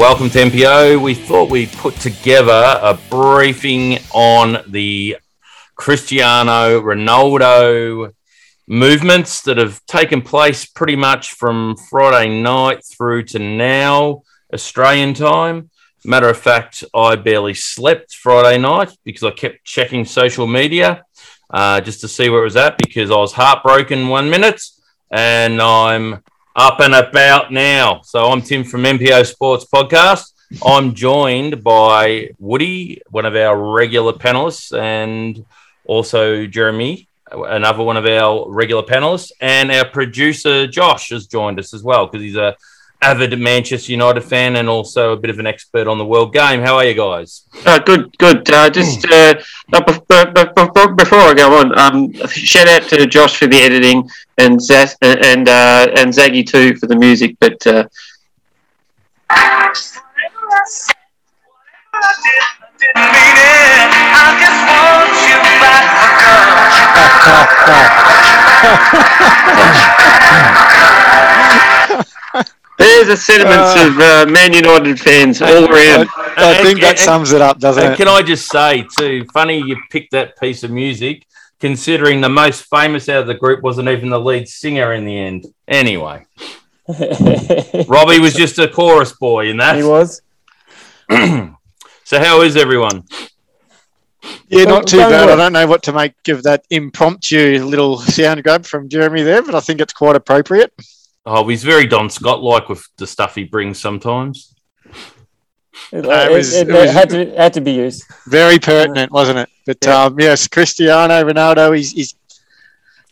Welcome to MPO. We thought we'd put together a briefing on the Cristiano Ronaldo movements that have taken place pretty much from Friday night through to now, Australian time. Matter of fact, I barely slept Friday night because I kept checking social media just to see where it was at, because I was heartbroken one minute and I'm up and about now. So I'm Tim from MPO Sports Podcast. I'm joined by Woody, one of our regular panelists, and also Jeremy, another one of our regular panelists, and our producer Josh has joined us as well because he's an avid Manchester United fan and also a bit of an expert on the world game. How are you guys? Good. Before I go on, shout out to Josh for the editing and Zaggy 2 for the music, but. There's a sentiments of Man United fans all around. I think that sums it up, doesn't it? Can I just say, too, funny you picked that piece of music, considering the most famous out of the group wasn't even the lead singer in the end. Anyway. Robbie was just a chorus boy in that. He was. So how is everyone? Yeah, not too bad. I don't know what to give that impromptu little sound grab from Jeremy there, but I think it's quite appropriate. Oh, he's very Don Scott-like with the stuff he brings sometimes. It had to be used. Very pertinent, wasn't it? But yeah. Yes, Cristiano Ronaldo,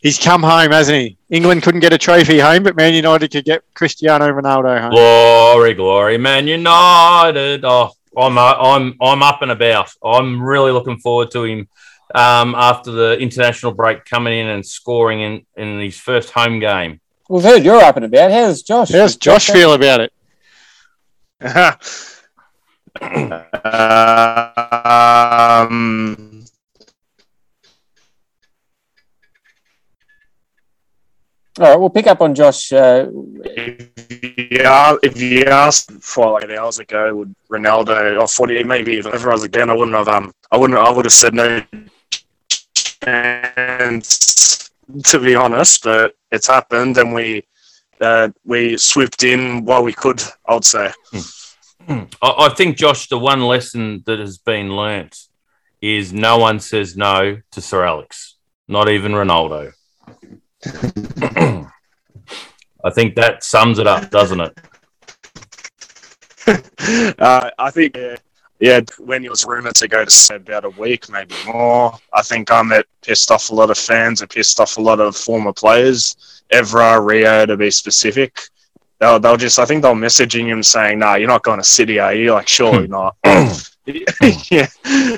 he's come home, hasn't he? England couldn't get a trophy home, but Man United could get Cristiano Ronaldo home. Glory, glory, Man United. Oh, I'm up and about. I'm really looking forward to him after the international break, coming in and scoring in his first home game. We've heard you're up and about. How's Josh? How's Josh feel about it? All right, we'll pick up on Josh. If you asked 5 hours ago, would Ronaldo or 40, maybe even hours ago, I wouldn't have. I would have said no chance, to be honest, but it's happened, and we swooped in while we could, I'd say. I think, Josh, the one lesson that has been learnt is no one says no to Sir Alex, not even Ronaldo. I think that sums it up, doesn't it? I think, when it was rumoured to go to say about a week, maybe more, I think it pissed off a lot of fans. It pissed off a lot of former players, Evra, Rio, to be specific. I think they were messaging him saying, "No, you're not going to City, are you? Like, surely not." Yeah,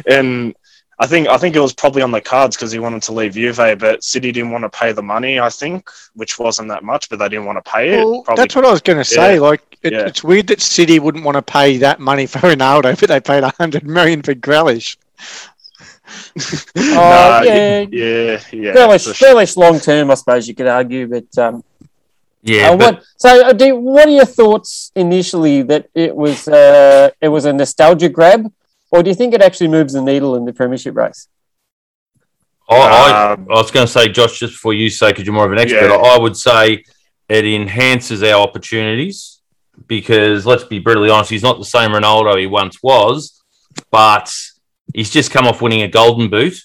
and I think it was probably on the cards because he wanted to leave Juve, but City didn't want to pay the money, I think, which wasn't that much, but they didn't want to pay it. Well, that's what I was going to say. Yeah. It's weird that City wouldn't want to pay that money for Ronaldo, but they paid $100 million for Grealish. Yeah. Grealish long term, I suppose you could argue, but. What are your thoughts initially that it was a nostalgia grab, or do you think it actually moves the needle in the premiership race? I was going to say, Josh, just before you say, because you're more of an expert, yeah. I would say it enhances our opportunities because, let's be brutally honest, he's not the same Ronaldo he once was, but he's just come off winning a golden boot,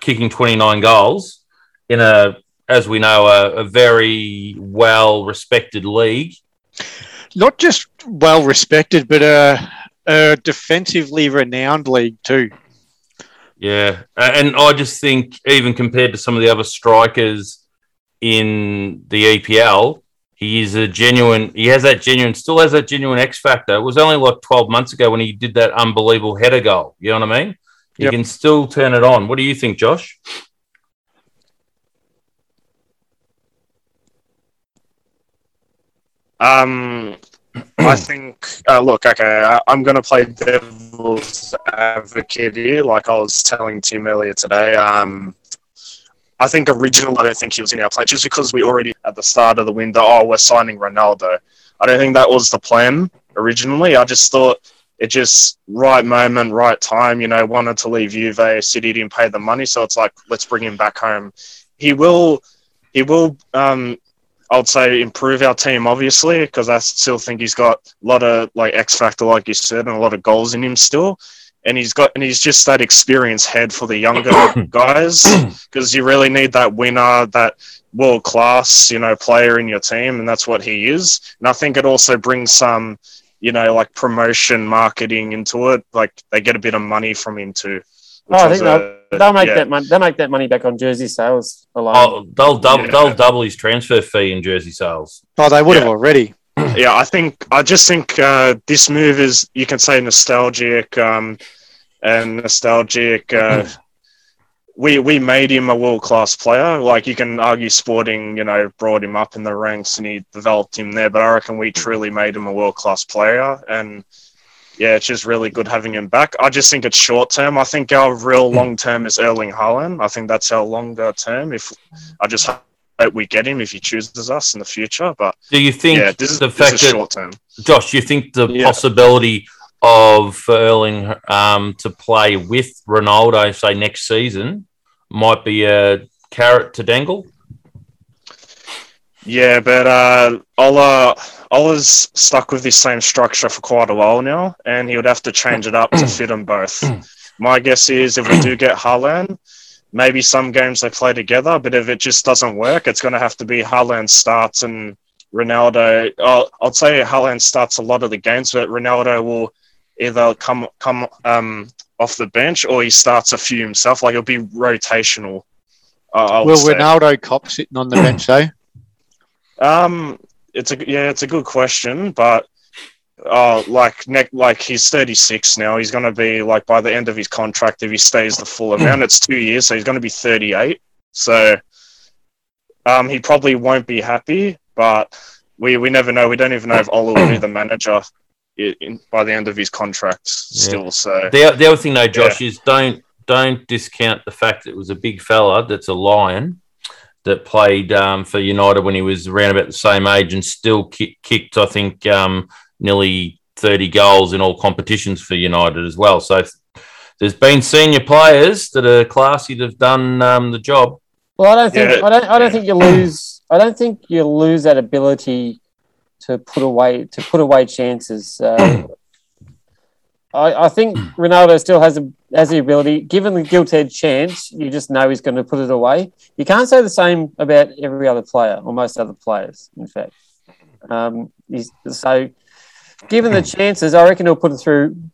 kicking 29 goals in a, as we know, a very well-respected league. Not just well-respected, but a defensively renowned league too. Yeah, and I just think even compared to some of the other strikers in the EPL, still has that genuine X factor. It was only like 12 months ago when he did that unbelievable header goal. You know what I mean? Yep. He can still turn it on. What do you think, Josh? I think, I'm going to play devil's advocate here, like I was telling Tim earlier today. I think I don't think he was in our play, just because we already, at the start of the window, we're signing Ronaldo. I don't think that was the plan. originally. I just thought it just right moment, right time, you know, wanted to leave Juve, City didn't pay the money. So it's like, let's bring him back home. He will, I would say, improve our team, obviously, because I still think he's got a lot of like X factor, like you said, and a lot of goals in him still. And he's just that experienced head for the younger guys, because you really need that winner, that world-class, you know, player in your team, and that's what he is. And I think it also brings some, you know, like promotion marketing into it. Like they get a bit of money from him too. Oh, I think they'll make that money. They'll make that money back on jersey sales alone. Oh, they'll double his transfer fee in jersey sales. Oh, they would have already. Yeah, I just think this move is, you can say, nostalgic. We made him a world-class player. Like, you can argue Sporting, you know, brought him up in the ranks and he developed him there, but I reckon we truly made him a world-class player. And yeah, it's just really good having him back. I just think it's short-term. I think our real long-term is Erling Haaland. I think that's our longer-term. If I just we get him if he chooses us in the future. But do you think this is short term? Josh, do you think the possibility of Erling to play with Ronaldo, say next season, might be a carrot to dangle? Yeah, but Ole's stuck with this same structure for quite a while now, and he would have to change it up to fit them both. My guess is if we do get Haaland, maybe some games they play together, but if it just doesn't work, it's going to have to be Haaland starts and Ronaldo. I'd say Haaland starts a lot of the games, but Ronaldo will either come off the bench or he starts a few himself. Like, it'll be rotational. Will Ronaldo cop sitting on the bench though? It's a good question, but he's 36 now. He's going to be, like, by the end of his contract, if he stays the full amount, it's 2 years, so he's going to be 38. So he probably won't be happy, but we never know. We don't even know if Ole will be the manager by the end of his contract still. So the other thing, though, Josh, is don't discount the fact that it was a big fella that's a lion that played for United when he was around about the same age and still kicked, I think, nearly 30 goals in all competitions for United as well. So there's been senior players that are classy that have done the job. Well, I don't think you lose that ability to put away chances. I think Ronaldo still has the ability. Given the gilt-edged chance, you just know he's going to put it away. You can't say the same about every other player, or most other players, in fact. So, given the chances, I reckon he'll put a few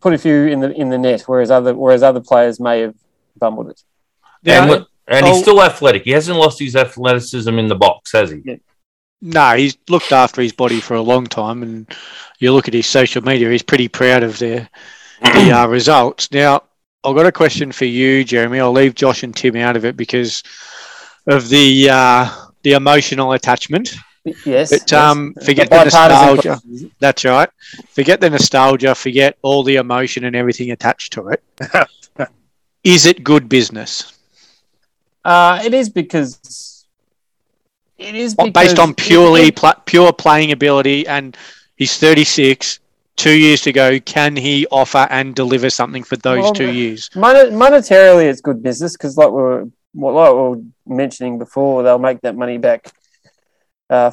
in the net, whereas other players may have bumbled it. Yeah, and he's still athletic. He hasn't lost his athleticism in the box, has he? Yeah. No, he's looked after his body for a long time, and you look at his social media, he's pretty proud of the results. Now, I've got a question for you, Jeremy. I'll leave Josh and Tim out of it because of the emotional attachment. Yes. But forget the nostalgia. That's right. Forget the nostalgia. Forget all the emotion and everything attached to it. Is it good business? It is because based on pure playing ability, and he's 36, 2 years to go. Can he offer and deliver something for those 2 years? Monetarily, it's good business because, like we were mentioning before, they'll make that money back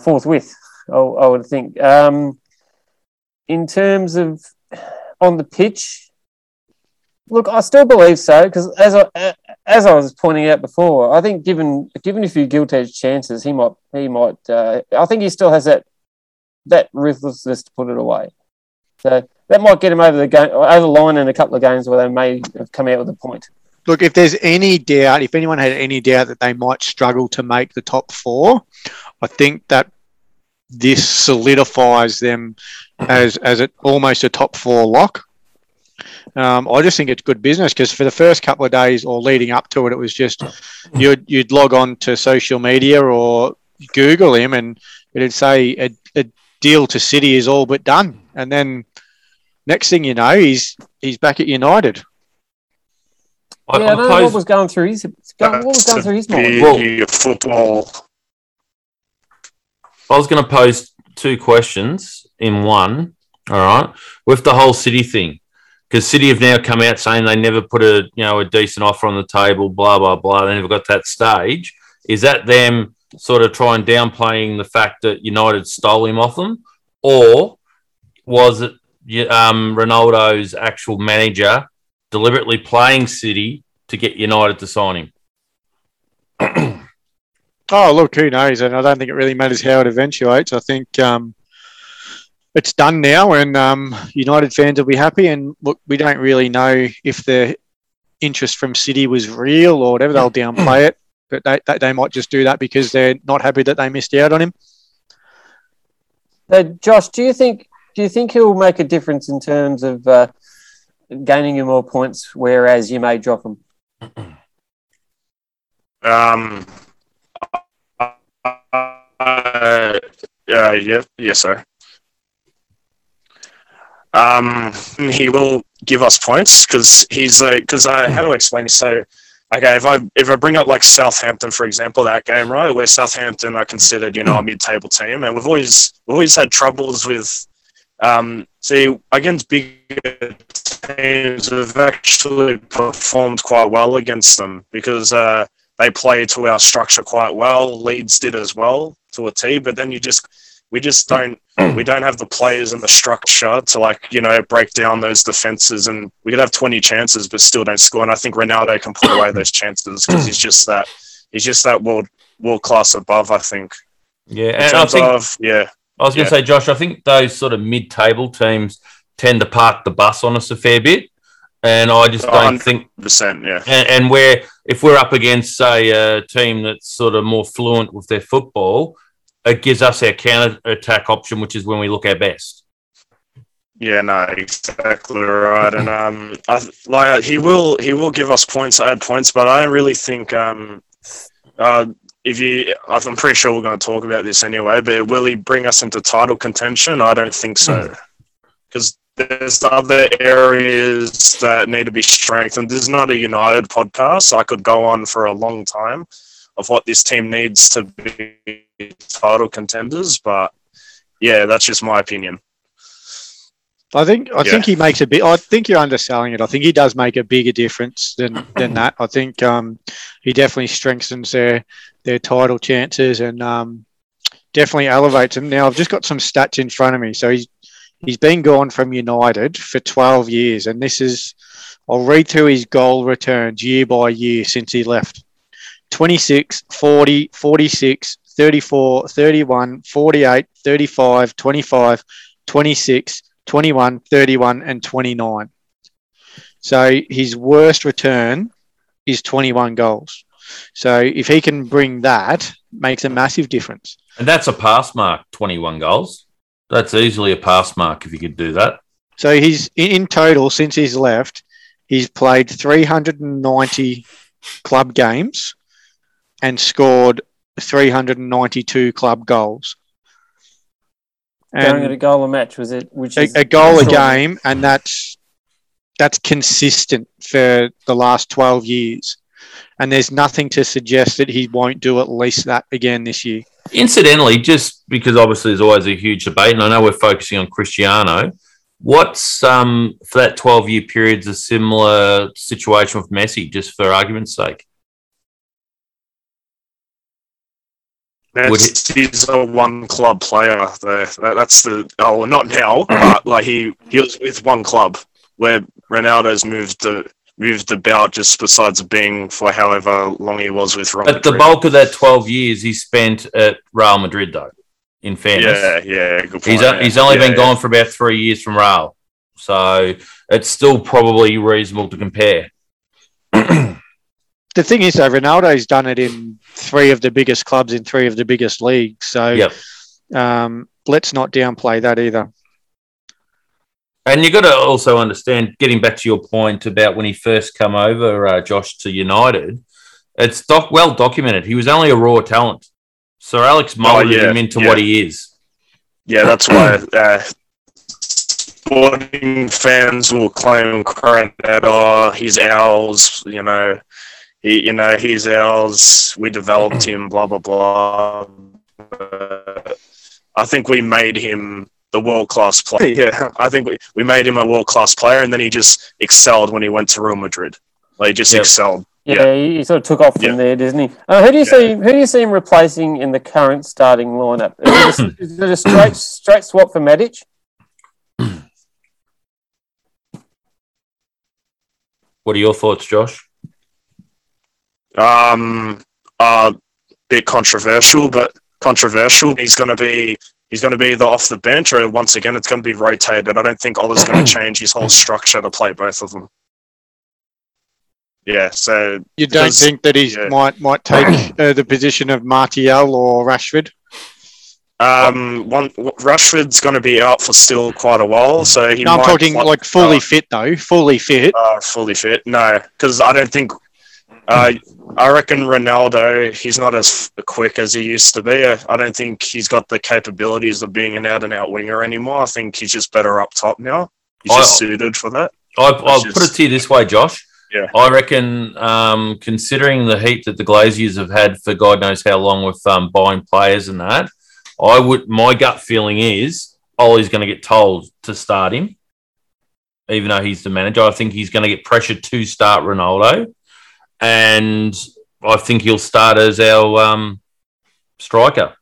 forthwith, I would think. In terms of on the pitch, look, I still believe so because as I was pointing out before, I think given a few gilt-edged chances, he might. I think he still has that ruthlessness to put it away. So that might get him over the line in a couple of games where they may have come out with a point. Look, if anyone had any doubt that they might struggle to make the top four, I think that this solidifies them as almost a top four lock. I just think it's good business because for the first couple of days or leading up to it, it was just you'd log on to social media or Google him and it'd say a deal to City is all but done. And then next thing you know, he's back at United. I don't know what was going through his mind. Well, football. I was going to pose two questions in one. all right, with the whole City thing. Because City have now come out saying they never put a decent offer on the table, blah, blah, blah. They never got to that stage. Is that them sort of trying downplaying the fact that United stole him off them? Or was it Ronaldo's actual manager deliberately playing City to get United to sign him? Oh, look, who knows? And I don't think it really matters how it eventuates. I think it's done now, and United fans will be happy. And look, we don't really know if the interest from City was real or whatever. They'll downplay it, but they might just do that because they're not happy that they missed out on him. Josh, do you think he'll make a difference in terms of gaining you more points, whereas you may drop him? Yes, sir. He will give us points because he's like, how do I explain this? So, okay, if I bring up like Southampton, for example, that game, right, where Southampton are considered, a mid-table team, and we've always had troubles with, against bigger teams, we've actually performed quite well against them because they play to our structure quite well. Leeds did as well to a T, but then we don't have the players and the structure to break down those defenses, and we could have 20 chances but still don't score. And I think Ronaldo can put away those chances because he's just that world class above. I think. Yeah, and I was going to say, Josh, I think those sort of mid-table teams tend to park the bus on us a fair bit, and I just don't 100%, think. Yeah, and where if we're up against say a team that's sort of more fluent with their football, it gives us our counter-attack option, which is when we look our best. Yeah, no, exactly right. And he will give us points, add points, but I don't really think I'm pretty sure we're going to talk about this anyway, but will he bring us into title contention? I don't think so, because there's other areas that need to be strengthened. This is not a United podcast. So I could go on for a long time of what this team needs to be title contenders, but yeah, that's just my opinion. I think he makes a bit. I think you're underselling it. I think he does make a bigger difference than that. I think he definitely strengthens their title chances and definitely elevates them. Now I've just got some stats in front of me. So he's been gone from United for 12 years, and this is I'll read through his goal returns year by year since he left. 26, 40, 46, 34, 31, 48, 35, 25, 26, 21, 31, and 29. So his worst return is 21 goals. So if he can bring that, makes a massive difference. And that's a pass mark, 21 goals. That's easily a pass mark if he could do that. So he's in total, since he's left, he's played 390 club games and scored 392 club goals. Going at a goal a match, was it? Which is a goal a game, and that's consistent for the last 12 years. And there's nothing to suggest that he won't do at least that again this year. Incidentally, just because obviously there's always a huge debate, and I know we're focusing on Cristiano, what's for that 12-year period is a similar situation with Messi, just for argument's sake? He's a one-club player. Not now, but he was with one club, where Ronaldo's moved about just besides being for however long he was with Real Madrid. But the bulk of that 12 years he spent at Real Madrid, though, in fairness. Yeah, good point. He's only been gone for about 3 years from Real. So it's still probably reasonable to compare. The thing is, though, Ronaldo's done it in three of the biggest clubs in three of the biggest leagues. So let's not downplay that either. And you've got to also understand, getting back to your point about when he first come over, Josh, to United, it's well documented. He was only a raw talent. Sir Alex moulded him into what he is. Yeah, that's why sporting fans will claim that, he's ours, he's ours, we developed him, blah, blah, blah. I think we made him the the world-class player. Yeah, I think we made him a world-class player, and then he just excelled when he went to Real Madrid. Like, he just excelled. Yeah, he sort of took off from there, didn't he? Who do you see him replacing in the current starting lineup? Is it a straight swap for Matic? What are your thoughts, Josh? Bit controversial, but he's going to be the off the bench, or once again it's going to be rotated. I don't think Ole's going to change his whole structure to play both of them. Yeah, so you don't think that he might take the position of Martial or Rashford? Rashford's going to be out for still quite a while, so I'm talking like fully fit though. Fully fit. Fully fit. No, because I don't think. I reckon Ronaldo. He's not as quick as he used to be. I don't think he's got the capabilities of being an out-and-out winger anymore. I think he's just better up top now. He's just suited for that. I'll put it to you this way, Josh. Yeah. I reckon, considering the heat that the Glaziers have had for God knows how long with buying players and that, my gut feeling is Ole's going to get told to start him, even though he's the manager. I think he's going to get pressured to start Ronaldo, and I think he'll start as our striker.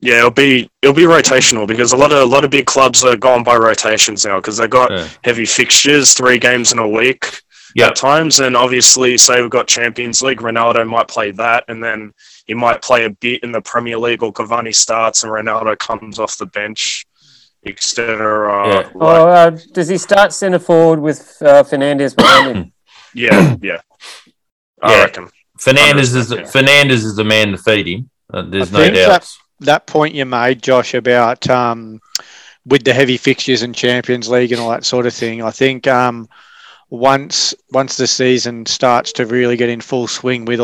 Yeah, it'll be rotational because a lot of big clubs are gone by rotations now because they've got heavy fixtures, 3 games in a week. At times, and obviously, say we've got Champions League, Ronaldo might play that, and then he might play a bit in the Premier League, or Cavani starts and Ronaldo comes off the bench, etc. Does he start centre forward with Fernandes behind him? I reckon Fernandes is the man to feed him. There's no doubt. That point you made, Josh, about with the heavy fixtures and Champions League and all that sort of thing, I think. Once the season starts to really get in full swing with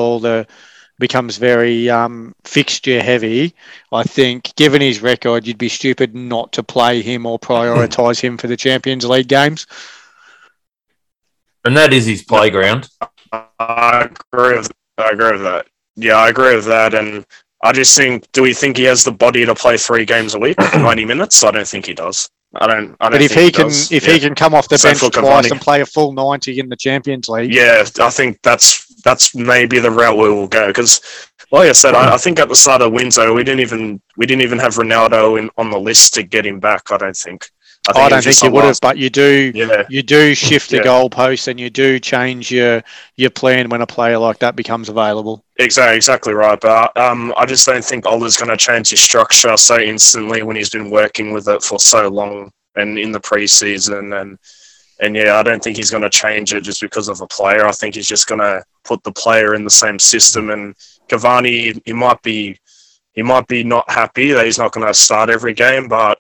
becomes very fixture heavy, I think given his record, you'd be stupid not to play him or prioritise him for the Champions League games. And that is his playground. I agree with that. Yeah, I agree with that. And I just think, do we think he has the body to play 3 games a week, 90 minutes? I don't think he does. I don't. But if he can come off the bench twice and play a full 90 in the Champions League, I think that's maybe the route we will go. Because, like I said, I think at the start of the window we didn't even have Ronaldo on the list to get him back. I don't think you would have, but you do. Yeah. You do shift the goalposts and you do change your plan when a player like that becomes available. Exactly right. But I just don't think Ole's going to change his structure so instantly when he's been working with it for so long and in the pre-season. And I don't think he's going to change it just because of a player. I think he's just going to put the player in the same system. And Cavani, he might be not happy that he's not going to start every game, but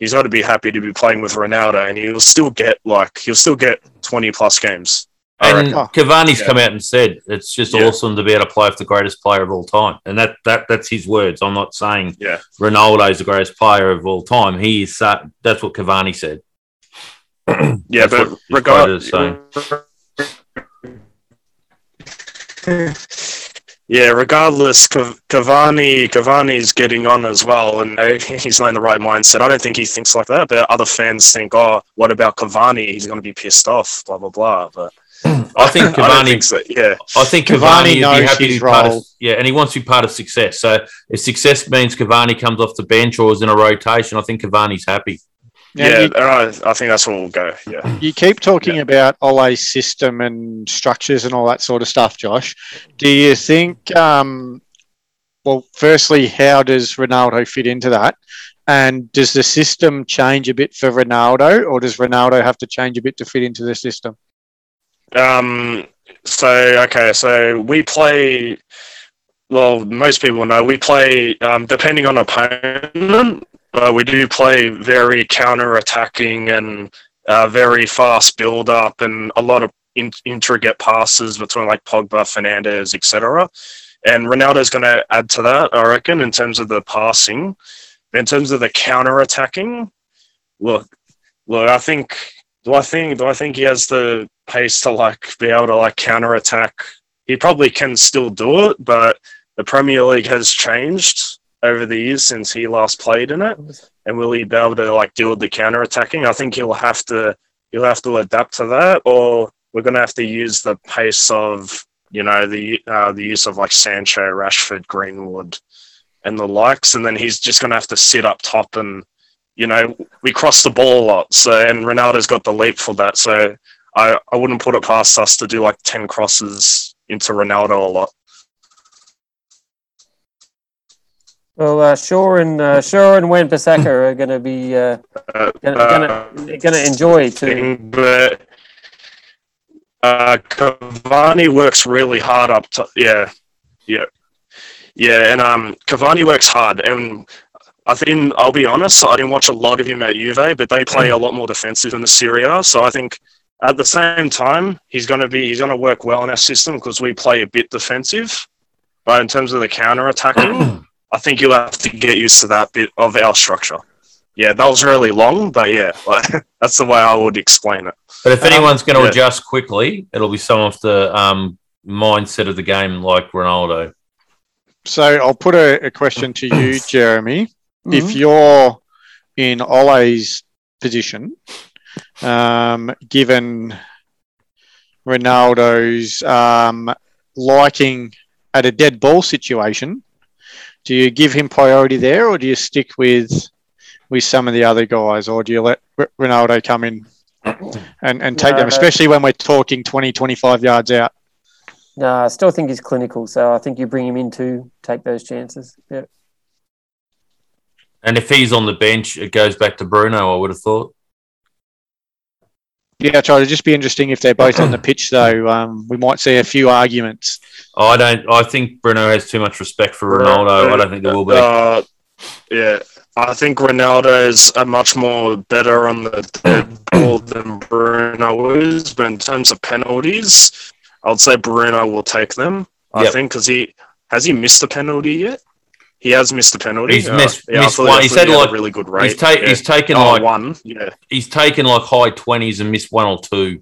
he's got to be happy to be playing with Ronaldo, and he'll still get 20-plus games. And Cavani's come out and said it's just awesome to be able to play with the greatest player of all time, and that's his words. I'm not saying Ronaldo's the greatest player of all time. He is. That's what Cavani said. Yeah, but regardless. Yeah, regardless, Cavani's getting on as well, and he's not in the right mindset. I don't think he thinks like that, but other fans think, oh, what about Cavani? He's going to be pissed off, blah, blah, blah. But I think Cavani I think Cavani knows happy his to be role. And he wants to be part of success. So if success means Cavani comes off the bench or is in a rotation, I think Cavani's happy. I think that's where we'll go. Yeah. You keep talking about Ole's system and structures and all that sort of stuff, Josh. Do you think, firstly, how does Ronaldo fit into that? And does the system change a bit for Ronaldo, or does Ronaldo have to change a bit to fit into the system? So we play, well, most people know we play, depending on opponent, we do play very counter-attacking and very fast build-up and a lot of intricate passes between like Pogba, Fernandes, etc. And Ronaldo's going to add to that, I reckon, in terms of the passing. In terms of the counter-attacking, look, I think do I think he has the pace to like be able to like counter-attack? He probably can still do it, but the Premier League has changed over the years since he last played in it, and will he be able to like deal with the counter-attacking? I think he'll have to adapt to that, or we're going to have to use the pace of, you know, the use of like Sancho, Rashford, Greenwood, and the likes, and then he's just going to have to sit up top and, you know, we cross the ball a lot, so, and Ronaldo's got the leap for that, so I wouldn't put it past us to do like 10 crosses into Ronaldo a lot. Well, Shaw and Wan-Bissaka are going to be going to enjoy too. But Cavani works really hard up top. Yeah. And Cavani works hard, and I think, I'll be honest, I didn't watch a lot of him at Juve, but they play a lot more defensive in the Serie A. So I think at the same time, he's going to work well in our system because we play a bit defensive, but in terms of the counter attacking. I think you'll have to get used to that bit of our structure. Yeah, that was really long, but yeah, like, that's the way I would explain it. But if anyone's going to adjust quickly, it'll be some of the mindset of the game like Ronaldo. So I'll put a question to you, Jeremy. Mm-hmm. If you're in Ole's position, given Ronaldo's liking at a dead ball situation, do you give him priority there, or do you stick with some of the other guys, or do you let Ronaldo come in and take them, especially when we're talking 20, 25 yards out? No, I still think he's clinical, so I think you bring him in to take those chances. Yeah. And if he's on the bench, it goes back to Bruno, I would have thought. Yeah, try to just be interesting if they're both on the pitch, though. We might see a few arguments. I think Bruno has too much respect for Ronaldo. I don't think there will be. Yeah, I think Ronaldo is much more better on the dead ball than Bruno is. But in terms of penalties, I'd say Bruno will take them. I think because has he missed a penalty yet? He has missed a penalty. He's missed one. He's had like a really good rate. He's taken like one. Yeah. He's taken like high 20s and missed one or two.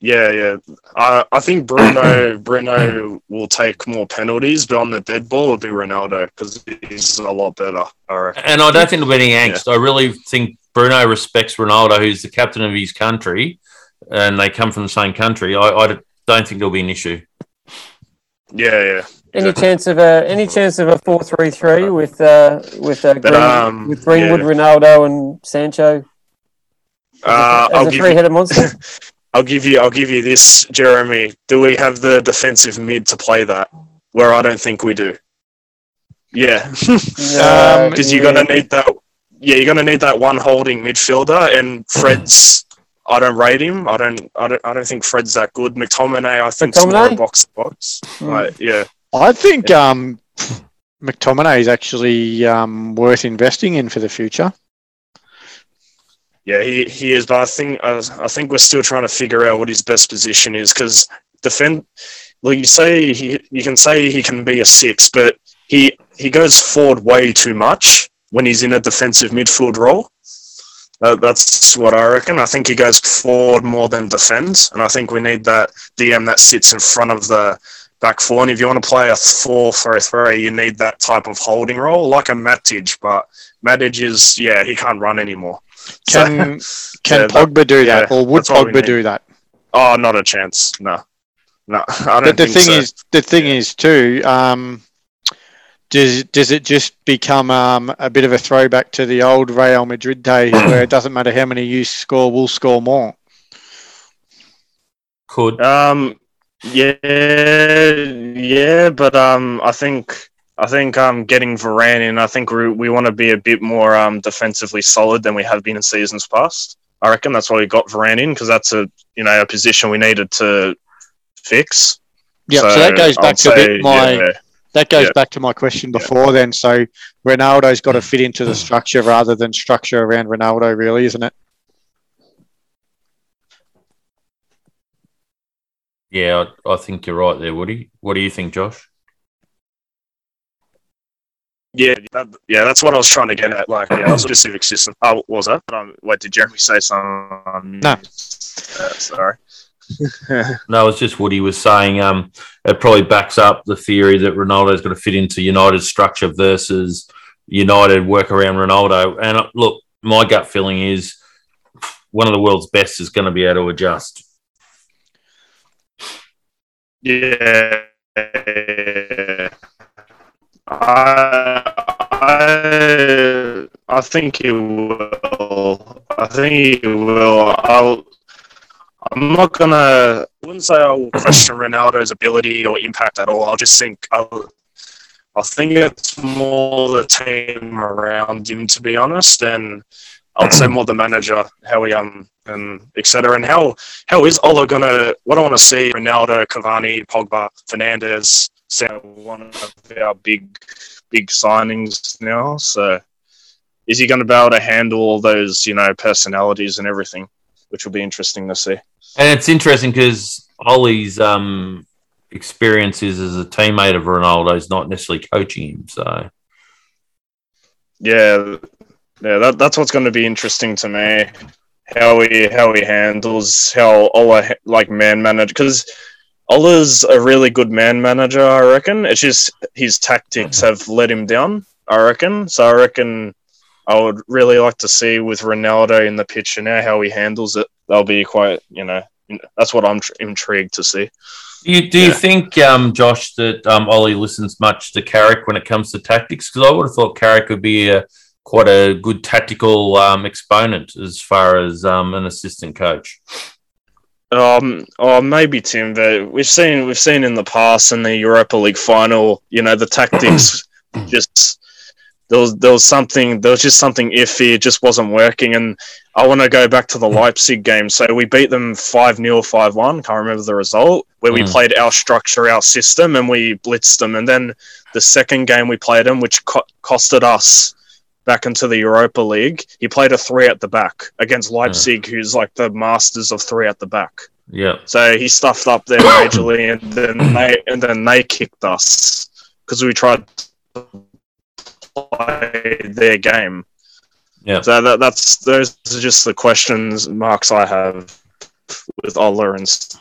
Yeah. I think Bruno will take more penalties, but on the dead ball it'll be Ronaldo because he's a lot better. And I don't think there'll be any angst. Yeah. I really think Bruno respects Ronaldo, who's the captain of his country, and they come from the same country. I don't think there'll be an issue. Yeah. Any chance of a 4-3-3 with Greenwood, Ronaldo, and Sancho? As a three-headed monster. I'll give you this, Jeremy. Do we have the defensive mid to play that? Where I don't think we do. Yeah, because you're gonna need that. Yeah, you're gonna need that one holding midfielder, and Fred's. I don't rate him. I don't think Fred's that good. McTominay, I think, is more a box to box. Yeah. I think McTominay is actually worth investing in for the future. Yeah, he is, but I think we're still trying to figure out what his best position is because you can say he can be a six, but he goes forward way too much when he's in a defensive midfield role. That's what I reckon. I think he goes forward more than defends, and I think we need that DM that sits in front of the back four, and if you want to play a 4-3-3, you need that type of holding role, like a Matic. But Matic is, he can't run anymore. Can Pogba do that, or would Pogba do that? Oh, not a chance. No. I don't think so. The thing is too. Does it just become a bit of a throwback to the old Real Madrid days, where it doesn't matter how many you score, we'll score more? Could. But I think getting Varane in, I think we want to be a bit more defensively solid than we have been in seasons past. I reckon that's why we got Varane in, because that's a position we needed to fix. Yeah, so that goes back to a bit my back to my question before then. So Ronaldo's got to fit into the structure rather than structure around Ronaldo, really, isn't it? Yeah, I think you're right there, Woody. What do you think, Josh? Yeah, that's what I was trying to get at. Like, I was a specific system. Oh, was that? Wait, did Jeremy say something? No. Sorry. No, it's just Woody was saying it probably backs up the theory that Ronaldo's got to fit into United's structure versus United work around Ronaldo. And look, my gut feeling is one of the world's best is going to be able to adjust. Yeah. I think he will. I think he will. I'm not going to... I wouldn't say I will question Ronaldo's ability or impact at all. I think it's more the team around him, to be honest, and I'd say more the manager, how he and et cetera. And how is Ole going to... What I want to see, Ronaldo, Cavani, Pogba, Fernandes, one of our big signings now. So is he going to be able to handle all those, personalities and everything, which will be interesting to see. And it's interesting because Ole's experience is as a teammate of Ronaldo's, not necessarily coaching him. So, yeah, that's what's going to be interesting to me. How he handles, how Ole man manager, because Ole's a really good man manager, I reckon. It's just his tactics have let him down, I reckon. So I reckon I would really like to see with Ronaldo in the picture now how he handles it. That'll be quite, that's what I'm intrigued to see. Do you think, Josh, that Ole listens much to Carrick when it comes to tactics? Because I would have thought Carrick would be quite a good tactical exponent as far as an assistant coach. Maybe Tim, but we've seen in the past in the Europa League final, the tactics just there was just something iffy. It just wasn't working, and I want to go back to the Leipzig game. So we beat them 5-0, 5-1. Can't remember the result, where we played our structure, our system, and we blitzed them. And then the second game we played them, which costed us back into the Europa League, he played a three at the back against Leipzig, who's like the masters of three at the back. Yeah. So he stuffed up there majorly, and then they kicked us because we tried to play their game. Yeah. So those are just the questions marks I have with Ola and stuff.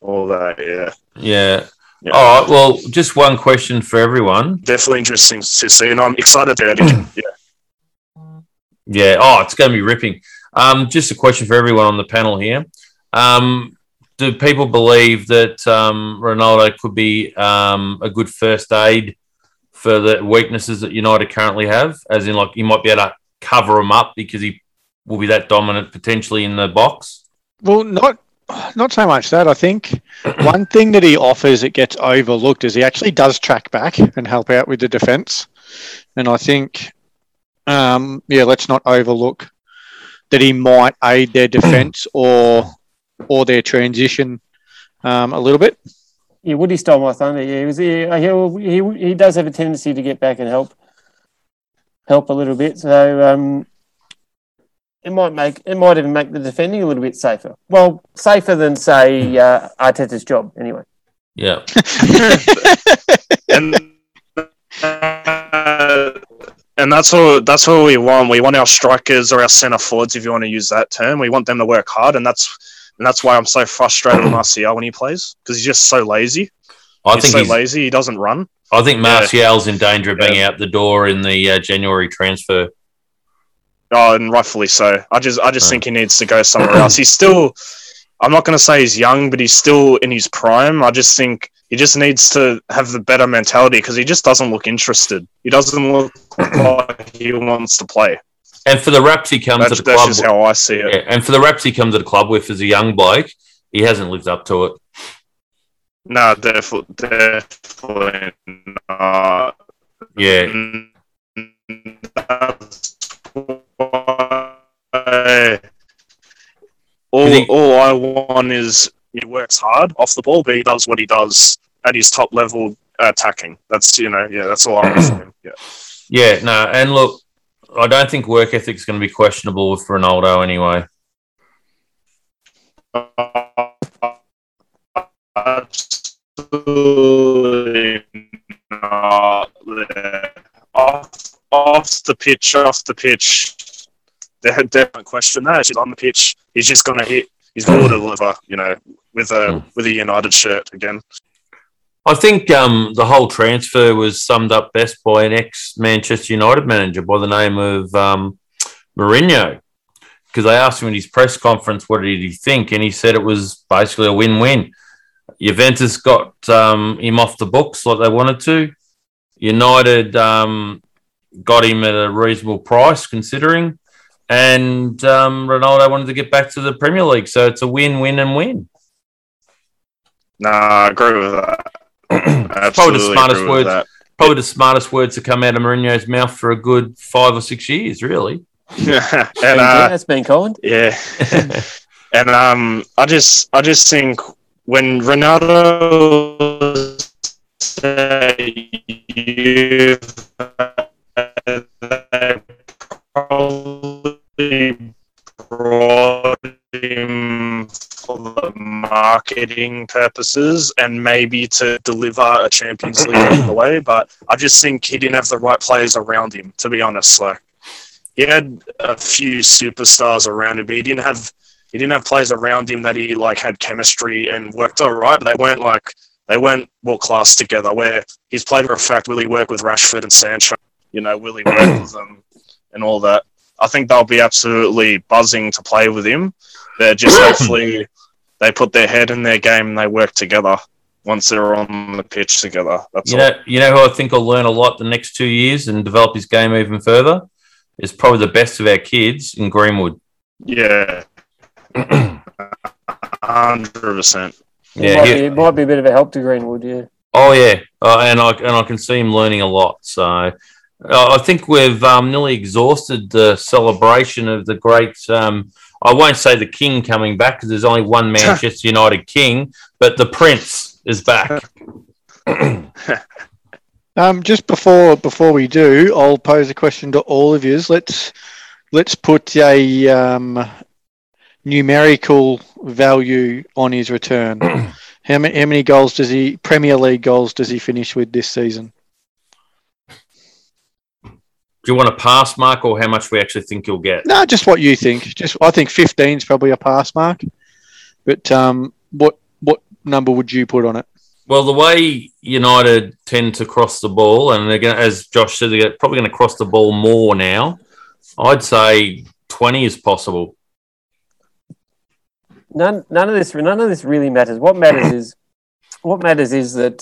All that, yeah. All right. Well, just one question for everyone. Definitely interesting to see, and I'm excited about it. Yeah. Oh, it's going to be ripping. Just a question for everyone on the panel here. Do people believe that Ronaldo could be a good first aid for the weaknesses that United currently have? As in, like, he might be able to cover them up because he will be that dominant potentially in the box. Well, not so much that. I think one thing that he offers that gets overlooked is he actually does track back and help out with the defence. And I think, let's not overlook that he might aid their defence or their transition a little bit. Yeah, Woody stole my thunder. Yeah, he does have a tendency to get back and help a little bit. So It might even make the defending a little bit safer. Well, safer than, say, Arteta's job, anyway. Yeah. and that's what we want. We want our strikers or our centre forwards, if you want to use that term. We want them to work hard, and that's why I'm so frustrated with Martial when he plays, because he's just so lazy. He's lazy. He doesn't run. I think Martial's in danger of being out the door in the January transfer. Oh, and rightfully so. I just think he needs to go somewhere else. He's still, I'm not going to say he's young, but he's still in his prime. I just think he just needs to have the better mentality because he just doesn't look interested. He doesn't look like he wants to play. And for the raps he comes to the club, that's just how I see it. Yeah, and for the raps he comes to the club with as a young bloke, he hasn't lived up to it. No, definitely not. Yeah. That's all I want is he works hard off the ball, but he does what he does at his top level attacking. That's, that's all I want from him. Yeah, no, and look, I don't think work ethic's going to be questionable with Ronaldo anyway. Absolutely not. Off the pitch, they don't question that. He's on the pitch. He's just going to hit. he's got to deliver, you know, with a United shirt again. I think the whole transfer was summed up best by an ex-Manchester United manager by the name of Mourinho, because they asked him at his press conference what did he think, and he said it was basically a win-win. Juventus got him off the books like they wanted to. United got him at a reasonable price considering, and Ronaldo wanted to get back to the Premier League, so it's a win-win and win. No, I agree with that. Probably the smartest words to come out of Mourinho's mouth for a good 5 or 6 years, really. Yeah, and that's been cold. Yeah, and I just think when Ronaldo probably brought him for the marketing purposes and maybe to deliver a Champions League in the way, but I just think he didn't have the right players around him, to be honest. Like, he had a few superstars around him, but he didn't have players around him that he like had chemistry and worked all right, but they weren't world class together, where he's played for a fact, will he work with Rashford and Sancho? You know, will he work with them and all that? I think they'll be absolutely buzzing to play with him. They're just hopefully they put their head in their game and they work together once they're on the pitch together. That's all. You know who I think will learn a lot the next 2 years and develop his game even further? Is probably the best of our kids in Greenwood. Yeah. 100%. Yeah, it might be a bit of a help to Greenwood, yeah. Oh, yeah. And I can see him learning a lot, so... I think we've nearly exhausted the celebration of the great, I won't say the king coming back because there's only one Manchester United king, but the prince is back. Just before we do, I'll pose a question to all of you. Let's put a numerical value on his return. How many goals does he, Premier League goals does he finish with this season? Do you want a pass mark or how much we actually think you'll get? No, just what you think. I think 15 is probably a pass mark. But what number would you put on it? Well, the way United tend to cross the ball, and again, as Josh said, they're probably going to cross the ball more now. I'd say 20 is possible. None of this really matters. What matters is that.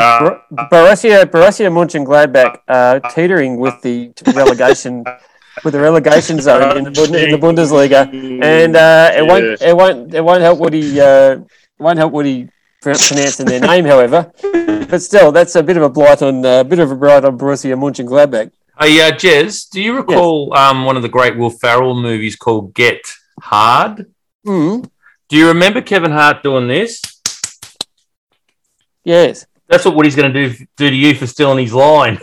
Borussia Mönchengladbach teetering with the relegation zone in the Bundesliga, and it won't help Woody pronouncing their name, however. But still, that's a bit of a blight on Borussia Mönchengladbach. Hey, Jez, do you recall one of the great Will Ferrell movies called Get Hard? Mm. Do you remember Kevin Hart doing this? Yes. That's what Woody's going to do to you for stealing his line.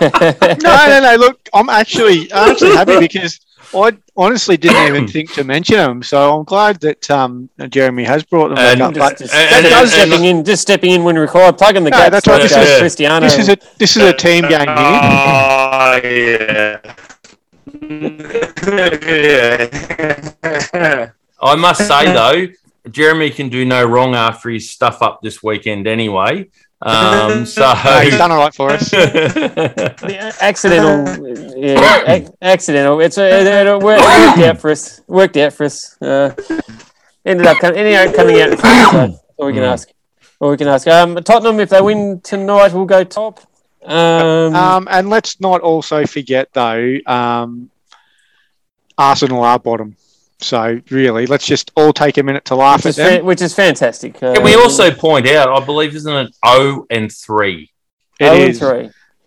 No. Look, I'm actually happy because I honestly didn't even think to mention him. So I'm glad that Jeremy has brought them back up. Just stepping in when required, plugging the gaps. That's right. Cristiano. This is a team game here. Oh, yeah. Yeah. I must say, though, Jeremy can do no wrong after his stuff up this weekend anyway. No, he's done all right for us. Accidental. It worked out for us. Ended up coming out. That's all we can ask. Tottenham, if they win tonight, will go top. And let's not also forget though, Arsenal are bottom. So, really, let's just all take a minute to laugh at them. Which is fantastic. Can we also point out, I believe, isn't it 0-3? It is.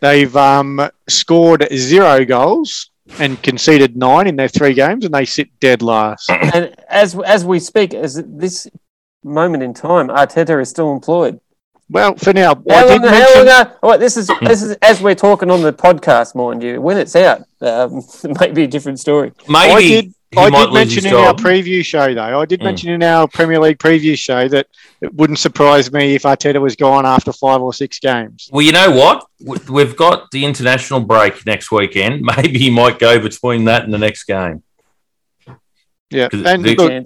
They've scored 0 goals and conceded 9 in their 3 games, and they sit dead last. And as we speak, as this moment in time, Arteta is still employed. Well, for now, this is as we're talking on the podcast, mind you. When it's out, it might be a different story. I did mention in our Premier League preview show that it wouldn't surprise me if Arteta was gone after 5 or 6 games. Well, you know what? We've got the international break next weekend. Maybe he might go between that and the next game. Yeah, and look,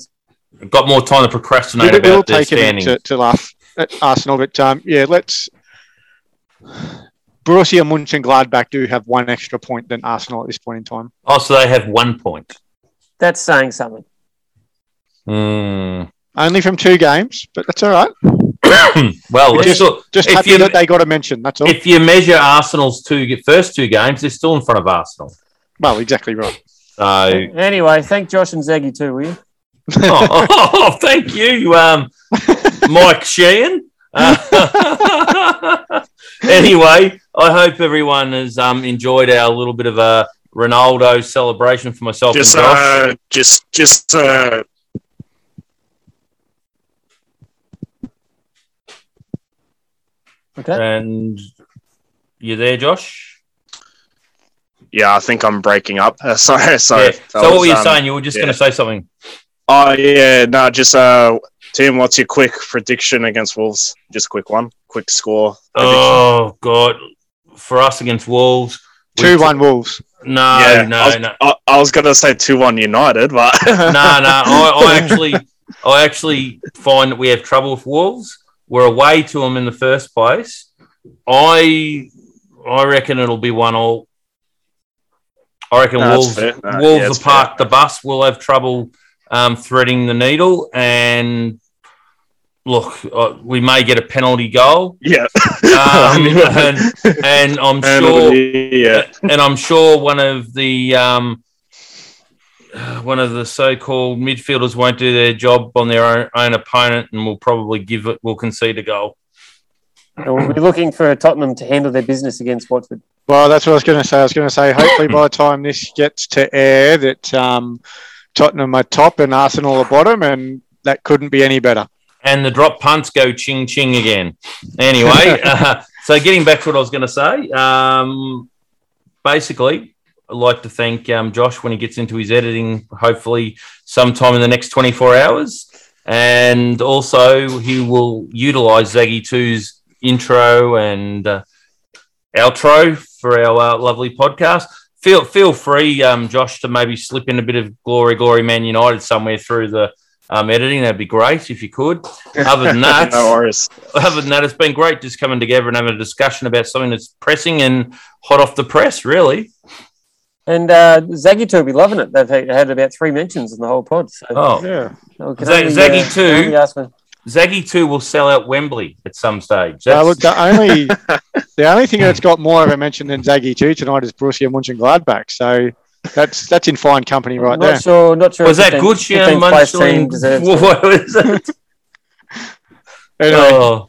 We've got more time to procrastinate about this standing. We'll take it to laugh at Arsenal, but yeah, let's... Borussia Mönchengladbach do have one extra point than Arsenal at this point in time. Oh, so they have 1 point. That's saying something. Mm. Only from 2 games, but that's all right. Well, just happy that they got a mention, that's all. If you measure Arsenal's first two games, they're still in front of Arsenal. Well, exactly right. So anyway, thank Josh and Zaggy too, will you? Oh, thank you, Mike Sheehan. Anyway, I hope everyone has enjoyed our little bit of a Ronaldo celebration for myself and Josh. Okay. And you there, Josh? Yeah, I think I'm breaking up. Sorry. Yeah. So what were you saying? You were just going to say something. Oh, yeah. No, just... Tim, what's your quick prediction against Wolves? Just a quick one. Quick score. Prediction. Oh, God. For us against Wolves. 2-1 Wolves. No. I was going to say 2-1 United, but... I actually find that we have trouble with Wolves. We're away to them in the first place. I reckon it'll be 1-1. I reckon Wolves will park the bus. We'll have trouble threading the needle, and... Look, we may get a penalty goal. Yeah, and I'm sure. Yeah. And I'm sure one of the so-called midfielders won't do their job on their own opponent, and will probably will concede a goal. And we'll be looking for Tottenham to handle their business against Watford. Well, that's what I was going to say. Hopefully, by the time this gets to air, that Tottenham are top and Arsenal are bottom, and that couldn't be any better. And the drop punts go ching-ching again. Anyway, so getting back to what I was going to say, basically, I'd like to thank Josh when he gets into his editing, hopefully sometime in the next 24 hours. And also, he will utilise Zaggy 2's intro and outro for our lovely podcast. Feel free, Josh, to maybe slip in a bit of Glory Man United somewhere through the... editing, that'd be great if you could. Other than that, no worries. Other than that, it's been great just coming together and having a discussion about something that's pressing and hot off the press, really. And Zaggy 2 will be loving it. They've had about 3 mentions in the whole pod. So. Oh, yeah. Zaggy 2 will sell out Wembley at some stage. Look, the only thing that's got more of a mention than Zaggy 2 tonight is Borussia Mönchengladbach. So. That's in fine company right there. Not sure. Was that good? What was it? Anyway,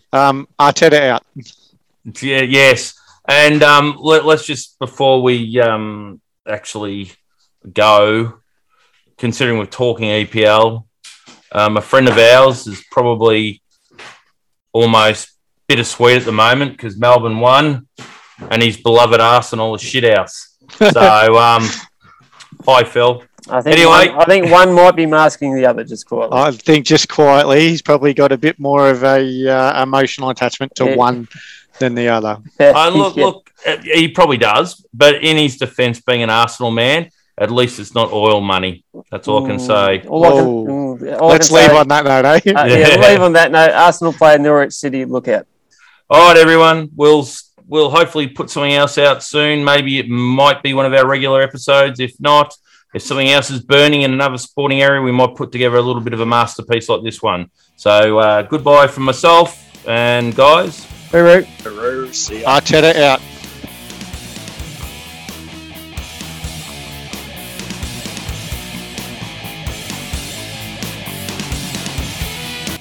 Arteta out. Yeah. Yes. And let's just before we actually go, considering we're talking EPL, a friend of ours is probably almost bittersweet at the moment because Melbourne won, and his beloved Arsenal is shithouse. So. Hi, Phil. I think one might be masking the other just quietly. I think just quietly. He's probably got a bit more of a emotional attachment to one than the other. Look, he probably does. But in his defence, being an Arsenal man, at least it's not oil money. That's all I can say. Let's leave on that note, eh? We'll leave on that note. Arsenal play Norwich City, look out. All right, everyone. We'll hopefully put something else out soon. Maybe it might be one of our regular episodes. If not, if something else is burning in another sporting area, we might put together a little bit of a masterpiece like this one. So goodbye from myself and guys. Hooroo. See ya. Arteta out.